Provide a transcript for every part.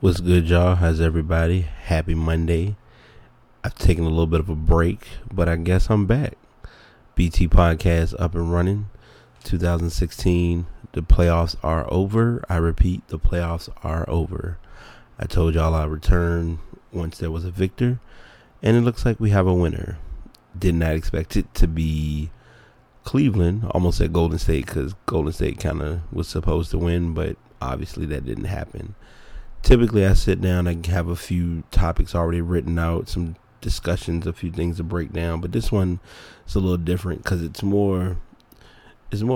What's good, y'all? How's everybody? Happy Monday. I've taken a little bit of a break, but I guess I'm back. BT Podcast up and running. 2016, the playoffs are over. I repeat, the playoffs are over. I told y'all I'd return once there was a victor, and it looks like we have a winner. Did not expect it to be Cleveland. Almost at Golden State, because Golden State kind of was supposed to win, but obviously that didn't happen. Typically, I sit down, I have a few topics already written out, some discussions, a few things to break down. But this one is a little different because it's more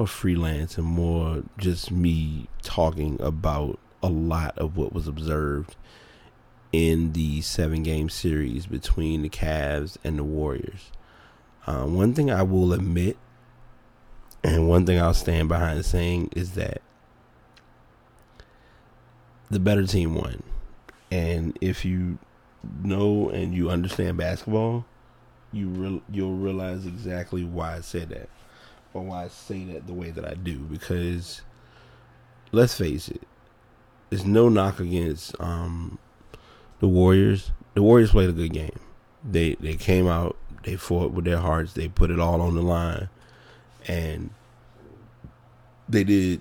freelance and more just me talking about a lot of what was observed in the 7-game series between the Cavs and the Warriors. One thing I will admit, and one thing I'll stand behind saying, is that the better team won. And if you know and you understand basketball, you'll realize exactly why I said that, or why I say that the way that I do. Because let's face it, there's no knock against the Warriors. The Warriors played a good game. They came out, they fought with their hearts, they put it all on the line, and they did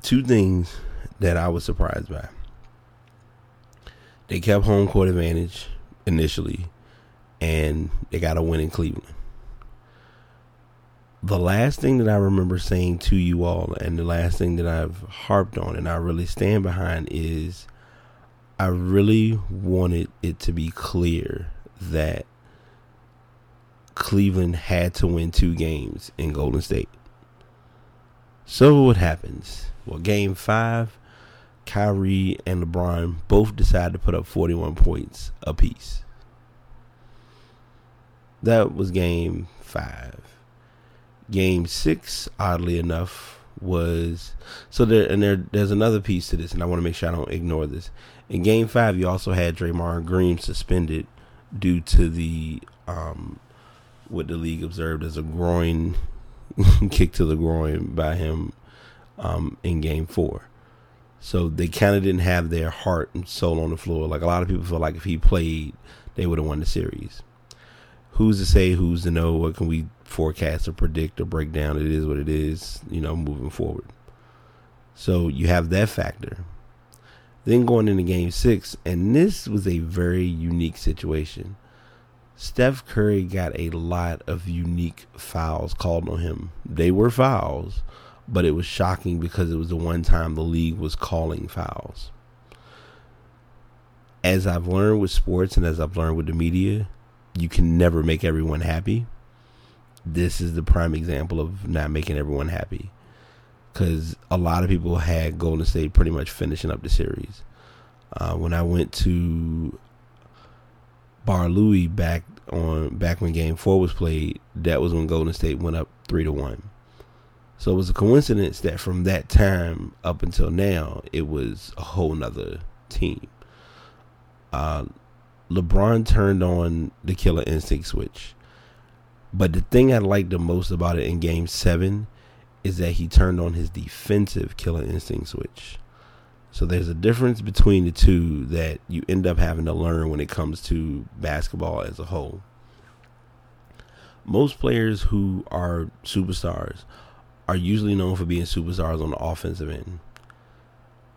two things that I was surprised by. They kept home court advantage initially, and they got a win in Cleveland. The last thing that I remember saying to you all, and the last thing that I've harped on and I really stand behind, is I really wanted it to be clear that Cleveland had to win 2 games in Golden State. So what happens? Well, game 5, Kyrie and LeBron both decided to put up 41 points apiece. That was game 5. Game 6, oddly enough, was so there. And there's another piece to this, and I want to make sure I don't ignore this. In game 5, you also had Draymond Green suspended due to the what the league observed as a groin kick to the groin by him in game 4. So they kind of didn't have their heart and soul on the floor. Like, a lot of people feel like if he played, they would have won the series. Who's to say, who's to know? What can we forecast or predict or break down? It is what it is, moving forward. So you have that factor. Then going into game 6, and this was a very unique situation. Steph Curry got a lot of unique fouls called on him. They were fouls, but it was shocking because it was the one time the league was calling fouls. As I've learned with sports and as I've learned with the media, you can never make everyone happy. This is the prime example of not making everyone happy, because a lot of people had Golden State pretty much finishing up the series. When I went to Bar Louie back when game 4 was played, that was when Golden State went up 3-1. So it was a coincidence that from that time up until now, it was a whole nother team. LeBron turned on the killer instinct switch. But the thing I liked the most about it in game 7 is that he turned on his defensive killer instinct switch. So there's a difference between the two that you end up having to learn when it comes to basketball as a whole. Most players who are superstars are usually known for being superstars on the offensive end.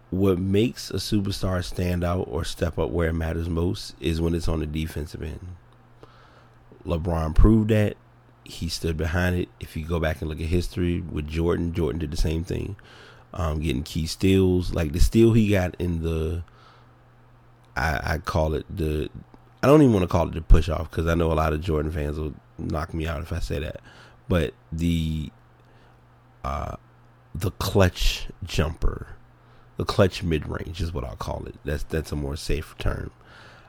What makes a superstar stand out or step up where it matters most is when it's on the defensive end. LeBron proved that. He stood behind it. If you go back and look at history with Jordan, Jordan did the same thing, getting key steals. Like the steal he got in the, I call it the, I don't even want to call it the push off, because I know a lot of Jordan fans will knock me out if I say that. But the clutch jumper, the clutch mid-range is what I'll call it. That's a more safe term.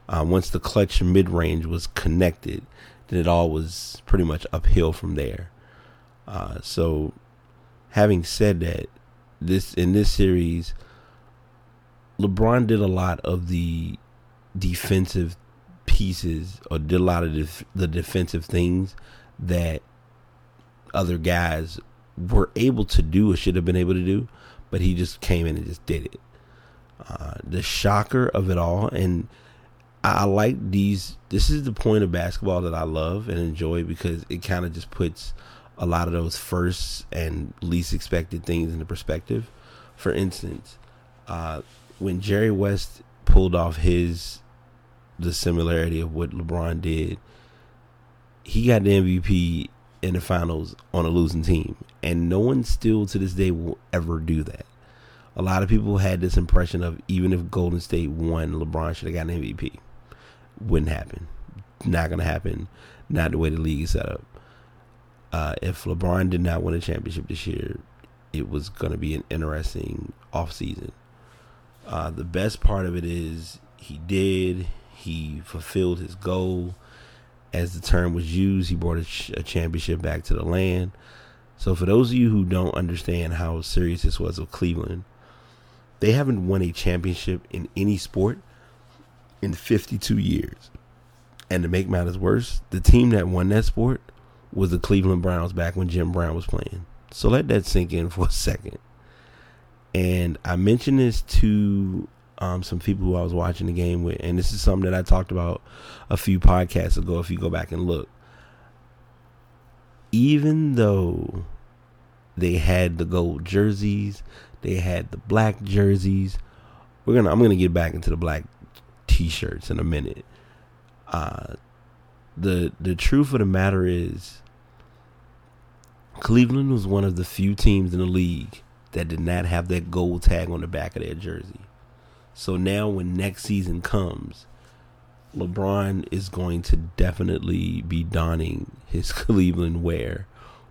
Once the clutch mid-range was connected, then it all was pretty much uphill from there. So having said that, in this series, LeBron did a lot of the defensive pieces, or did a lot of the defensive things that other guys were able to do or should have been able to do, but he just came in and just did it. the shocker of it all. And I like these. This is the point of basketball that I love and enjoy, because it kind of just puts a lot of those first and least expected things into perspective. For instance, when Jerry West pulled off the similarity of what LeBron did, he got the MVP in the finals on a losing team, and no one still to this day will ever do that. A lot of people had this impression of, even if Golden State won, LeBron should have gotten an MVP. Wouldn't happen. Not going to happen. Not the way the league is set up. If LeBron did not win a championship this year, it was going to be an interesting offseason. The best part of it is he did. He fulfilled his goal. As the term was used, he brought a championship back to the land. So for those of you who don't understand how serious this was with Cleveland, they haven't won a championship in any sport in 52 years. And to make matters worse, the team that won that sport was the Cleveland Browns back when Jim Brown was playing. So let that sink in for a second. And I mentioned this to some people who I was watching the game with, and this is something that I talked about a few podcasts ago if you go back and look. Even though they had the gold jerseys, they had the black jerseys. I'm gonna get back into the black t-shirts in a minute. The truth of the matter is, Cleveland was one of the few teams in the league that did not have that gold tag on the back of their jersey. So now when next season comes, LeBron is going to definitely be donning his Cleveland wear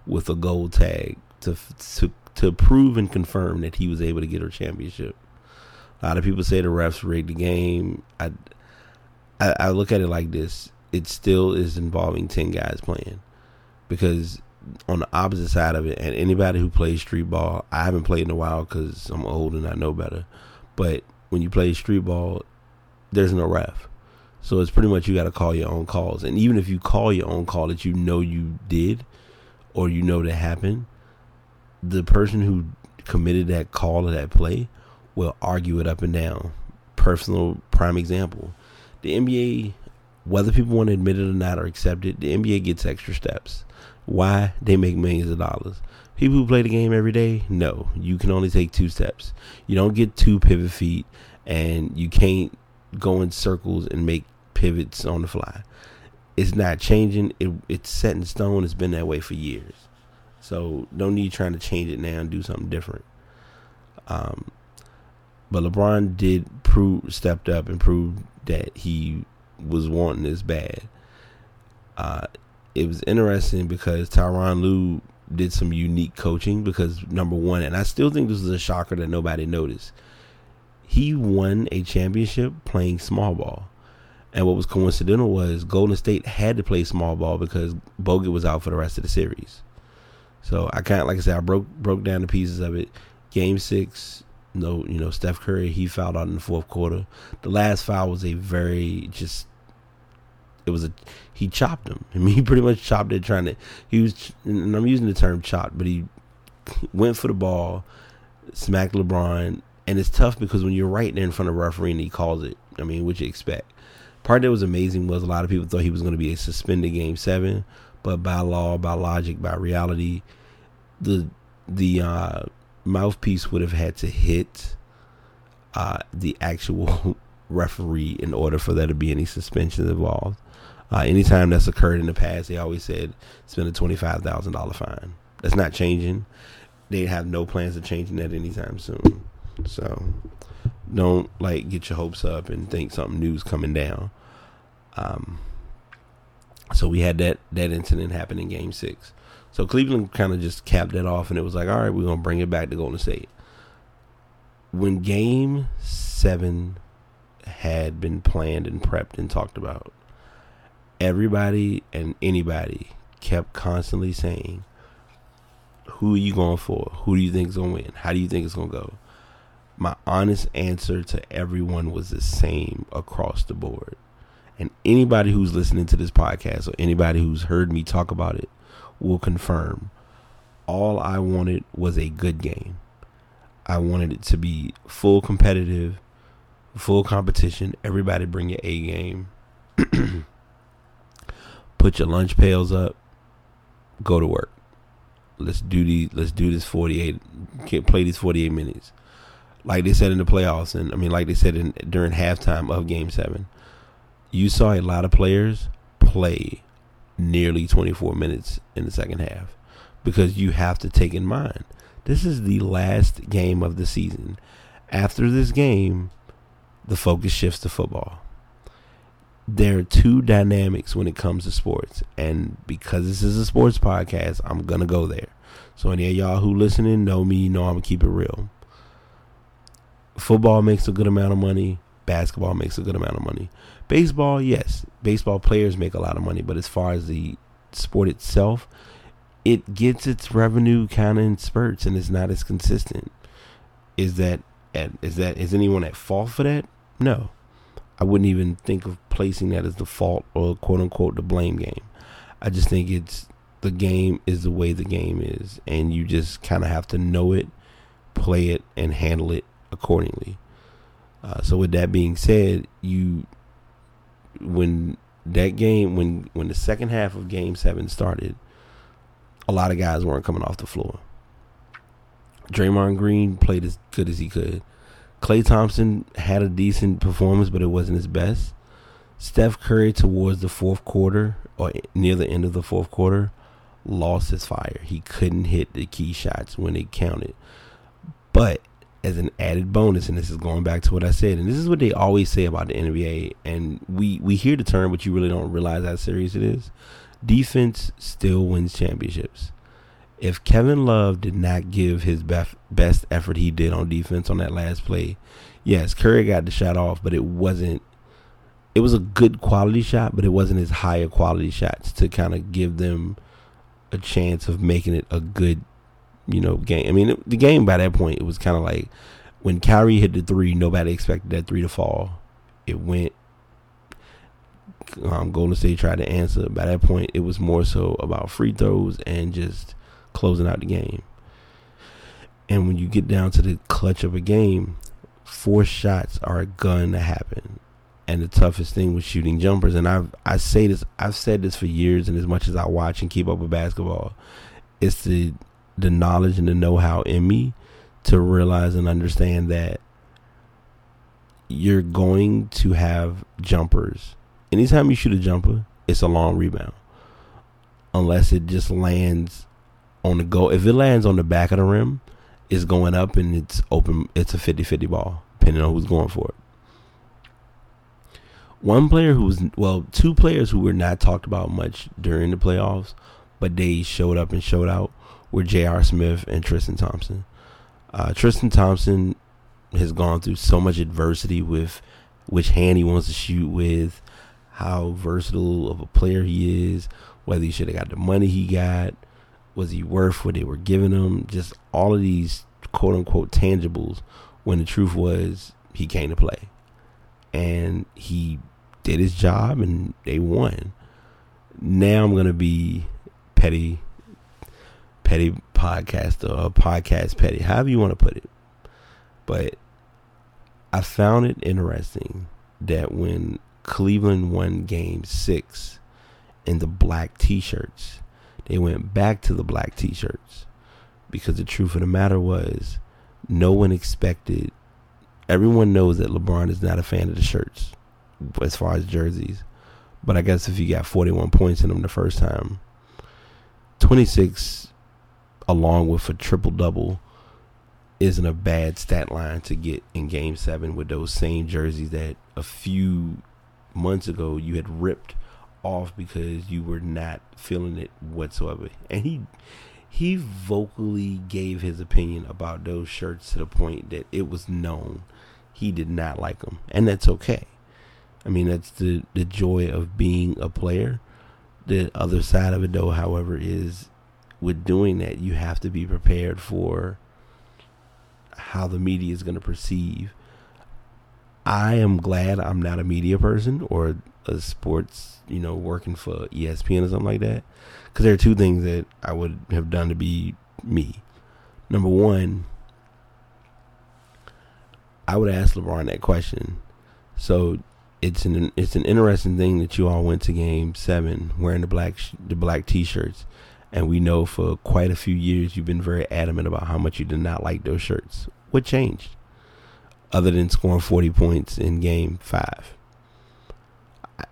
with a gold tag to prove and confirm that he was able to get a championship. A lot of people say the refs rigged the game. I look at it like this. It still is involving 10 guys playing, because on the opposite side of it, and anybody who plays street ball, I haven't played in a while because I'm old and I know better, but when you play street ball, there's no ref. So it's pretty much you got to call your own calls. And even if you call your own call that you know you did or you know that happened, the person who committed that call or that play will argue it up and down. Personal prime example. The NBA, whether people want to admit it or not or accept it, the NBA gets extra steps. Why? They make millions of dollars. People who play the game every day, no. You can only take two steps. You don't get two pivot feet, and you can't go in circles and make pivots on the fly. It's not changing. It's set in stone. It's been that way for years. So no need trying to change it now and do something different. But LeBron did stepped up and proved that he was wanting this bad. It was interesting because Tyronn Lue did some unique coaching, because number one, and I still think this is a shocker that nobody noticed, he won a championship playing small ball. And what was coincidental was Golden State had to play small ball because Bogut was out for the rest of the series. So I kind of, like I said, I broke down the pieces of it. Game 6, Steph Curry, he fouled out in the fourth quarter. The last foul was he chopped him. I mean, he pretty much chopped it and I'm using the term chopped, but he went for the ball, smacked LeBron, and it's tough because when you're right there in front of a referee and he calls it, I mean, what you expect? Part that was amazing was a lot of people thought he was going to be a suspended game 7, but by law, by logic, by reality, the mouthpiece would have had to hit the actual referee in order for there to be any suspension involved. Anytime that's occurred in the past, they always said spend a $25,000 fine. That's not changing. They have no plans of changing that anytime soon. So don't get your hopes up and think something new's coming down. So we had that incident happen in game 6. So Cleveland kind of just capped that off, and it was like, all right, we're going to bring it back to Golden State. When game 7 had been planned and prepped and talked about, everybody and anybody kept constantly saying, who are you going for? Who do you think is going to win? How do you think it's going to go? My honest answer to everyone was the same across the board. And anybody who's listening to this podcast or anybody who's heard me talk about it will confirm, all I wanted was a good game. I wanted it to be full competitive. full competition. Everybody bring your A game. Put your lunch pails up. Go to work. Let's do this 48. Can't play these 48 minutes. Like they said in the playoffs, and I mean, like they said during halftime of Game 7, you saw a lot of players play nearly 24 minutes in the second half because you have to take in mind this is the last game of the season. After this game, the focus shifts to football. There are two dynamics when it comes to sports, and because this is a sports podcast, I'm going to go there. So any of y'all who listening know me, know I'm going to keep it real. Football makes a good amount of money. Basketball makes a good amount of money. Baseball, yes. Baseball players make a lot of money. But as far as the sport itself, it gets its revenue kind of in spurts, and it's not as consistent. Is anyone at fault for that? No. I wouldn't even think of placing that as the fault or quote-unquote the blame game. I just think it's the game is the way the game is, and you just kind of have to know it, play it, and handle it accordingly. So with that being said, when the second half of Game 7 started, a lot of guys weren't coming off the floor. Draymond Green played as good as he could. Klay Thompson had a decent performance, but it wasn't his best. Steph Curry towards the fourth quarter, or near the end of the fourth quarter, lost his fire. He couldn't hit the key shots when it counted. But as an added bonus, and this is going back to what I said, and this is what they always say about the NBA, and we hear the term, but you really don't realize how serious it is. Defense still wins championships. If Kevin Love did not give his best effort he did on defense on that last play, yes, Curry got the shot off, but it was a good quality shot, but it wasn't his higher quality shots to kind of give them a chance of making it a good game. I mean, the game by that point, it was kind of like when Kyrie hit the three, nobody expected that three to fall. It went. Golden State tried to answer. By that point, it was more so about free throws and just closing out the game. And when you get down to the clutch of a game, forced shots are going to happen. And the toughest thing was shooting jumpers. And I've said this for years, and as much as I watch and keep up with basketball, it's the knowledge and the know-how in me to realize and understand that you're going to have jumpers. Anytime you shoot a jumper, it's a long rebound. Unless it just lands on the goal. If it lands on the back of the rim, it's going up and it's open. It's a 50-50 ball, depending on who's going for it. Two players who were not talked about much during the playoffs, but they showed up and showed out, were J.R. Smith and Tristan Thompson. Tristan Thompson has gone through so much adversity with which hand he wants to shoot with, how versatile of a player he is, whether he should have got the money he got, was he worth what they were giving him, just all of these quote-unquote tangibles when the truth was he came to play. And he did his job and they won. Now I'm going to be petty podcaster or podcast petty, however you want to put it. But I found it interesting that when Cleveland won Game 6 in the black t-shirts, they went back to the black t-shirts because the truth of the matter was no one expected. Everyone knows that LeBron is not a fan of the shirts as far as jerseys, but I guess if you got 41 points in them the first time, 26 along with a triple-double isn't a bad stat line to get in Game 7 with those same jerseys that a few months ago you had ripped off because you were not feeling it whatsoever. And he vocally gave his opinion about those shirts to the point that it was known he did not like them. And that's okay. I mean, that's the joy of being a player. The other side of it, though, however, is with doing that, you have to be prepared for how the media is going to perceive. I am glad I'm not a media person or a sports, working for ESPN or something like that, because there are two things that I would have done to be me. Number one, I would ask LeBron that question So it's an interesting thing that you all went to Game 7 wearing the black T-shirts, and we know for quite a few years you've been very adamant about how much you did not like those shirts. What changed, other than scoring 40 points in Game 5?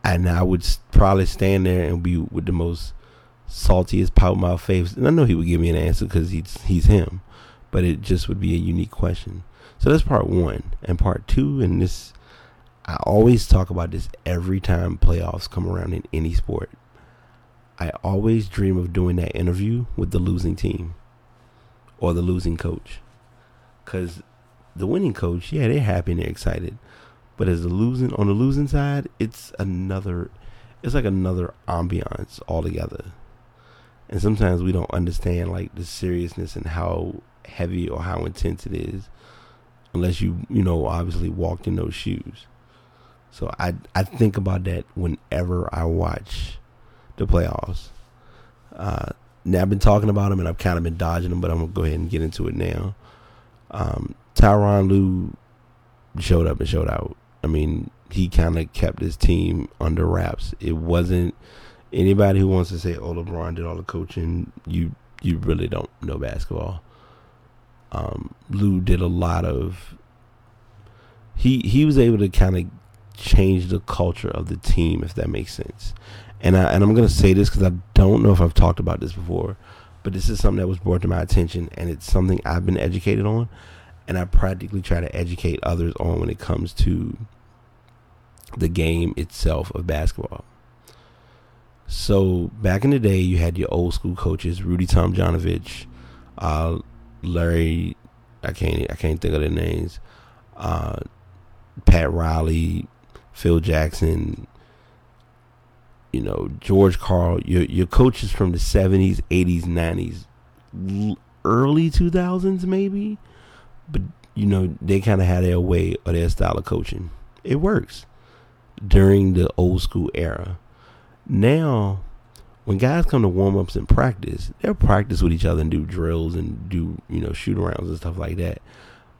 And I would probably stand there and be with the most saltiest pout mouth face, and I know he would give me an answer because he's him, but it just would be a unique question. So that's part one. And part two, and this, I always talk about this every time playoffs come around in any sport. I always dream of doing that interview with the losing team or the losing coach, because the winning coach, yeah, they're happy and they're excited, but as on the losing side, it's like another ambiance altogether. And sometimes we don't understand like the seriousness and how heavy or how intense it is, unless you obviously walked in those shoes. So I think about that whenever I watch the playoffs. Now I've been talking about them and I've kind of been dodging them, but I'm gonna go ahead and get into it now. Tyronn Lue showed up and showed out. I mean, he kind of kept his team under wraps. It wasn't anybody who wants to say, "Oh, LeBron did all the coaching." You really don't know basketball. Lue did a lot of. He was able to kind of change the culture of the team, if that makes sense. And I'm gonna say this because I don't know if I've talked about this before, but this is something that was brought to my attention, and it's something I've been educated on, and I practically try to educate others on when it comes to the game itself of basketball. So back in the day, you had your old school coaches, Rudy Tomjanovich, Larry, I can't think of their names, Pat Riley, Phil Jackson, George Karl, your coaches from the 70s, 80s, 90s, early 2000s maybe, but they kind of had their way or their style of coaching. It works during the old school era. Now, when guys come to warm-ups and practice, they'll practice with each other and do drills and do, shoot-arounds and stuff like that.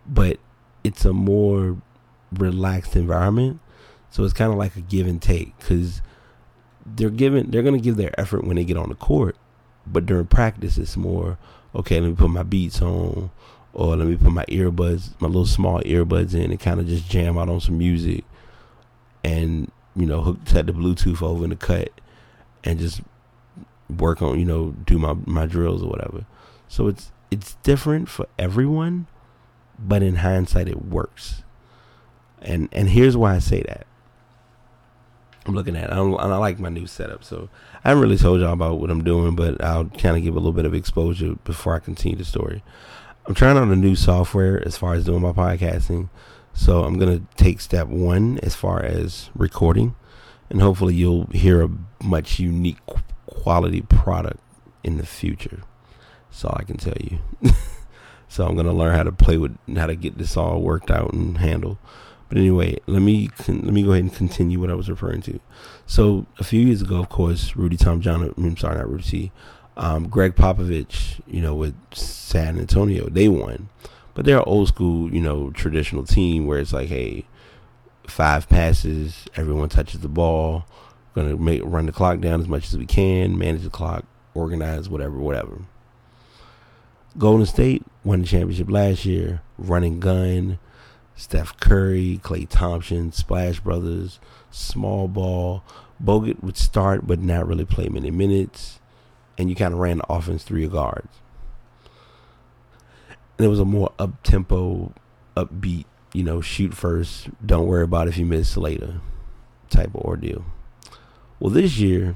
But it's a more relaxed environment, so it's kind of like a give and take, because they're going to give their effort when they get on the court, but during practice, it's more, okay, let me put my beats on, or let me put my earbuds, my little small earbuds in, and kind of just jam out on some music and, set the Bluetooth over in the cut and just work on, do my drills or whatever. So it's different for everyone, but in hindsight, it works. And here's why I say that. I'm looking at it, and I like my new setup, so I haven't really told y'all about what I'm doing, but I'll kind of give a little bit of exposure before I continue the story. I'm trying out a new software as far as doing my podcasting. So I'm going to take step one as far as recording, and hopefully you'll hear a much unique quality product in the future. That's all I can tell you. So I'm going to learn how to get this all worked out and handled. But anyway, let me go ahead and continue what I was referring to. So a few years ago, of course, Greg Popovich, with San Antonio, they won. But they're an old school, traditional team where it's like, hey, 5 passes, everyone touches the ball, gonna run the clock down as much as we can, manage the clock, organize, whatever. Golden State won the championship last year, run and gun, Steph Curry, Klay Thompson, Splash Brothers, small ball. Bogut would start but not really play many minutes, and you kind of ran the offense through your guards. It was a more up-tempo, upbeat, shoot first, don't worry about if you miss later type of ordeal. Well, this year,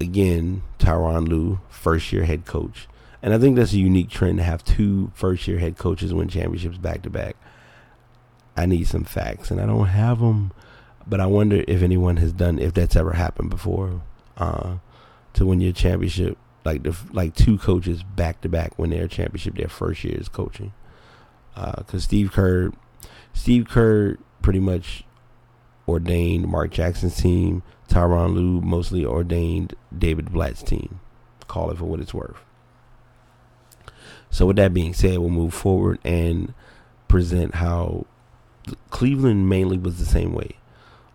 again, Tyronn Lue, first-year head coach. And I think that's a unique trend to have 2 first-year head coaches win championships back-to-back. I need some facts, and I don't have them. But I wonder if anyone has if that's ever happened before, to win your championship. Like 2 coaches back-to-back when they're championship their first year is coaching. Because Steve Kerr pretty much ordained Mark Jackson's team. Tyronn Lue mostly ordained David Blatt's team. Call it for what it's worth. So with that being said, we'll move forward and present how Cleveland mainly was the same way.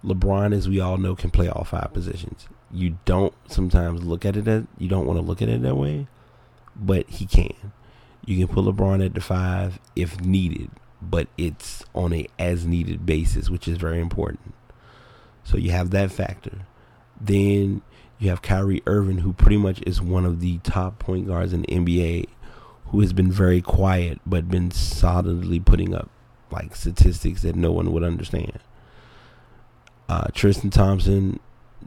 LeBron, as we all know, can play all five positions. You don't sometimes look at it as, you don't want to look at it that way, but he can. You can put LeBron at the five if needed, but it's on a as needed basis, which is very important. So you have that factor. Then you have Kyrie Irving, who pretty much is one of the top point guards in the NBA, who has been very quiet but been solidly putting up like statistics that no one would understand. Tristan Thompson,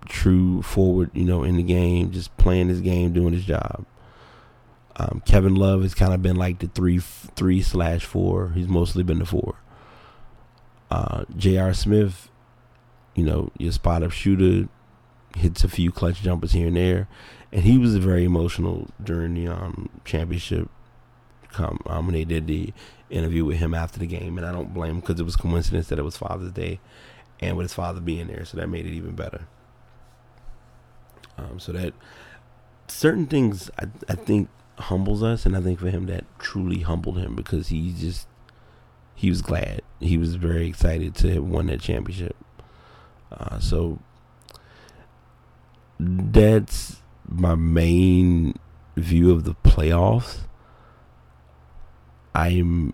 true forward, you know, in the game, just playing his game, doing his job. Kevin Love has kind of been like the three slash four. He's mostly been the four. J.R. Smith, you know, your spot up shooter, hits a few clutch jumpers here and there, and he was very emotional during the championship. When they did the interview with him after the game, and I don't blame him because it was coincidence that it was Father's Day, and with his father being there, so that made it even better. So that certain things I think humbles us, and I think for him that truly humbled him, because he was glad. He was very excited to have won that championship. So that's my main view of the playoffs. I'm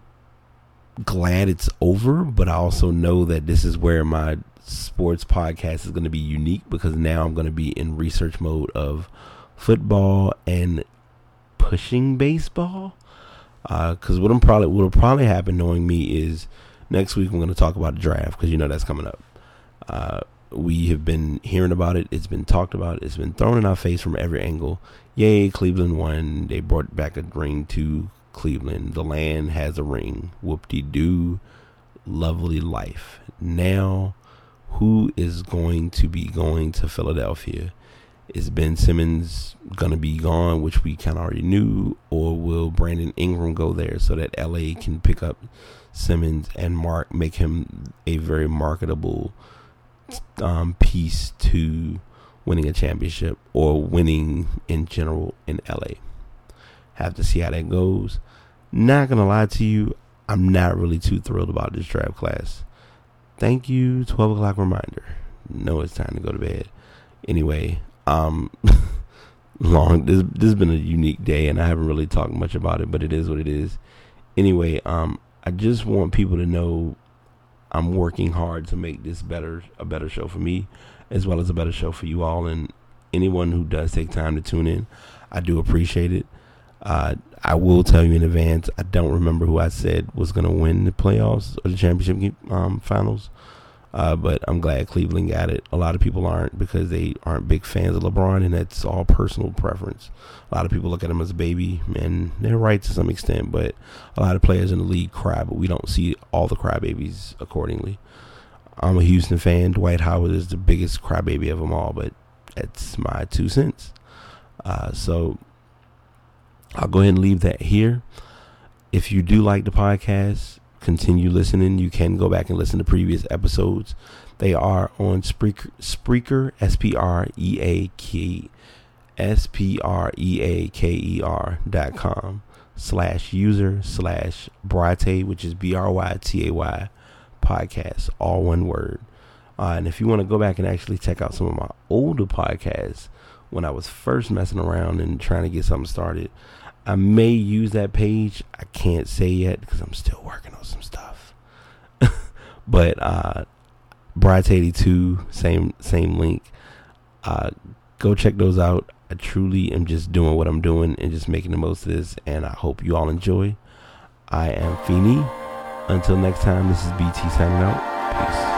glad it's over, but I also know that this is where my sports podcast is going to be unique, because now I'm going to be in research mode of football and pushing baseball, because what'll probably happen, knowing me, is next week I'm going to talk about the draft, because you know that's coming up. We have been hearing about it. It's been talked about. It's been thrown in our face from every angle. Yay, Cleveland won. They brought back a ring to Cleveland. The land has a ring. Whoop-de-doo. Lovely life. Now, who is going to be going to Philadelphia? Is Ben Simmons going to be gone, which we kind of already knew, or will Brandon Ingram go there so that LA can pick up Simmons and make him a very marketable piece to winning a championship or winning in general in LA? Have to see how that goes. Not going to lie to you, I'm not really too thrilled about this draft class. Thank you, 12 o'clock reminder. No, it's time to go to bed. Anyway, this has been a unique day, and I haven't really talked much about it, but it is what it is. Anyway, I just want people to know I'm working hard to make this a better show for me, as well as a better show for you all, and anyone who does take time to tune in, I do appreciate it. I will tell you in advance, I don't remember who I said was going to win the playoffs or the championship finals. But I'm glad Cleveland got it. A lot of people aren't, because they aren't big fans of LeBron, and that's all personal preference. A lot of people look at him as a baby, and they're right to some extent, but a lot of players in the league cry, but we don't see all the crybabies accordingly. I'm a Houston fan. Dwight Howard is the biggest crybaby of them all, but that's my 2 cents. So I'll go ahead and leave that here. If you do like the podcast, continue listening. You can go back and listen to previous episodes. They are on Spreaker, spreaker.com /user/BryTay, which is BRYTAY podcast, all one word. And if you want to go back and actually check out some of my older podcasts when I was first messing around and trying to get something started, I may use that page. I can't say yet because I'm still working on some stuff. But BryTay82, same link. Go check those out. I truly am just doing what I'm doing and just making the most of this, and I hope you all enjoy. I am Feeney. Until next time, this is BT signing out. Peace.